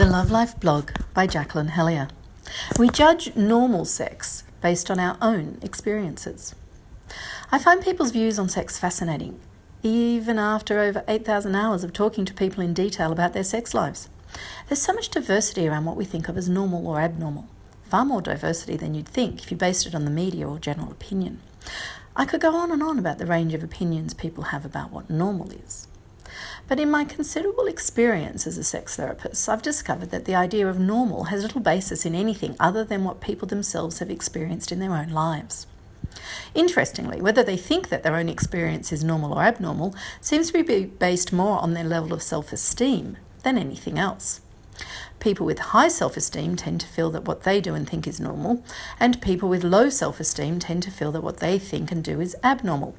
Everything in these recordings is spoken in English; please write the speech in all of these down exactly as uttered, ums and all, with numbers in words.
The Love Life blog by Jacqueline Hellier. We judge normal sex based on our own experiences. I find people's views on sex fascinating, even after over eight thousand hours of talking to people in detail about their sex lives. There's so much diversity around what we think of as normal or abnormal. Far more diversity than you'd think if you based it on the media or general opinion. I could go on and on about the range of opinions people have about what normal is. But in my considerable experience as a sex therapist, I've discovered that the idea of normal has little basis in anything other than what people themselves have experienced in their own lives. Interestingly, whether they think that their own experience is normal or abnormal seems to be based more on their level of self-esteem than anything else. People with high self-esteem tend to feel that what they do and think is normal, and people with low self-esteem tend to feel that what they think and do is abnormal.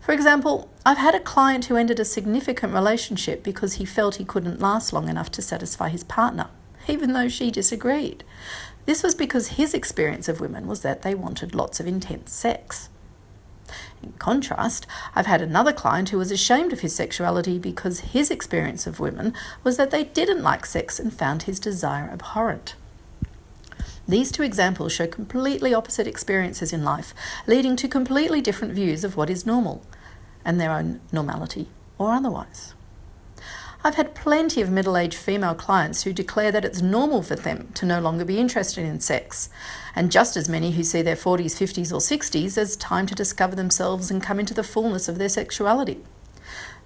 For example, I've had a client who ended a significant relationship because he felt he couldn't last long enough to satisfy his partner, even though she disagreed. This was because his experience of women was that they wanted lots of intense sex. In contrast, I've had another client who was ashamed of his sexuality because his experience of women was that they didn't like sex and found his desire abhorrent. These two examples show completely opposite experiences in life, leading to completely different views of what is normal, and their own normality or otherwise. I've had plenty of middle-aged female clients who declare that it's normal for them to no longer be interested in sex, and just as many who see their forties, fifties or sixties as time to discover themselves and come into the fullness of their sexuality.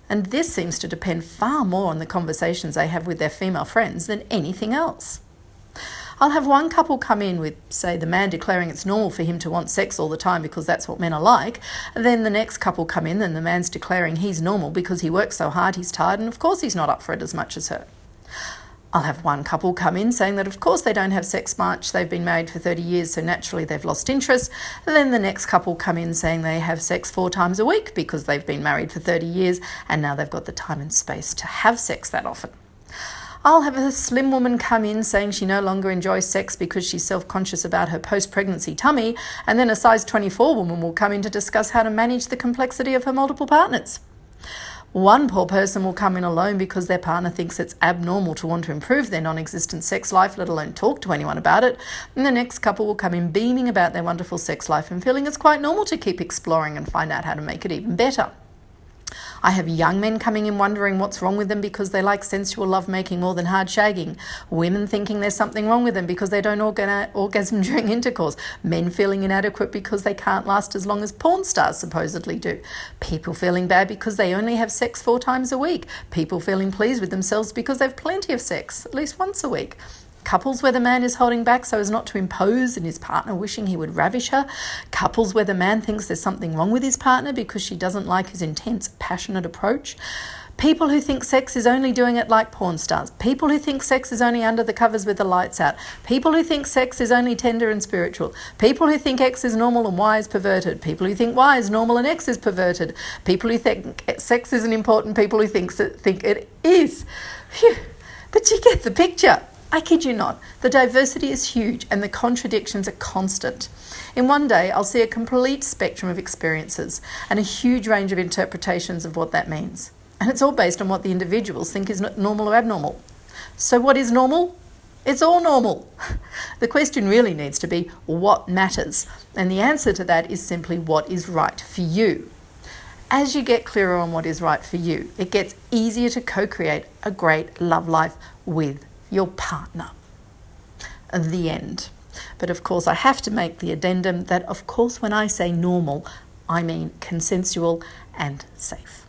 And this seems to depend far more on the conversations they have with their female friends than anything else. I'll have one couple come in with, say, the man declaring it's normal for him to want sex all the time because that's what men are like. Then the next couple come in and the man's declaring he's normal because he works so hard, he's tired, and of course he's not up for it as much as her. I'll have one couple come in saying that of course they don't have sex much, they've been married for thirty years, so naturally they've lost interest. Then the next couple come in saying they have sex four times a week because they've been married for thirty years and now they've got the time and space to have sex that often. I'll have a slim woman come in saying she no longer enjoys sex because she's self-conscious about her post-pregnancy tummy, and then a size twenty-four woman will come in to discuss how to manage the complexity of her multiple partners. One poor person will come in alone because their partner thinks it's abnormal to want to improve their non-existent sex life, let alone talk to anyone about it, and the next couple will come in beaming about their wonderful sex life and feeling it's quite normal to keep exploring and find out how to make it even better. I have young men coming in wondering what's wrong with them because they like sensual lovemaking more than hard shagging. Women thinking there's something wrong with them because they don't organ- orgasm during intercourse. Men feeling inadequate because they can't last as long as porn stars supposedly do. People feeling bad because they only have sex four times a week. People feeling pleased with themselves because they've plenty of sex, at least once a week. Couples where the man is holding back so as not to impose and his partner wishing he would ravish her. Couples where the man thinks there's something wrong with his partner because she doesn't like his intense, passionate approach. People who think sex is only doing it like porn stars. People who think sex is only under the covers with the lights out. People who think sex is only tender and spiritual. People who think X is normal and Y is perverted. People who think Y is normal and X is perverted. People who think sex isn't important. People who think it is. Phew, but you get the picture. I kid you not, the diversity is huge and the contradictions are constant. In one day, I'll see a complete spectrum of experiences and a huge range of interpretations of what that means. And it's all based on what the individuals think is normal or abnormal. So what is normal? It's all normal. The question really needs to be, what matters? And the answer to that is simply what is right for you. As you get clearer on what is right for you, it gets easier to co-create a great love life with your partner. The end. But of course, I have to make the addendum that, of course, when I say normal, I mean consensual and safe.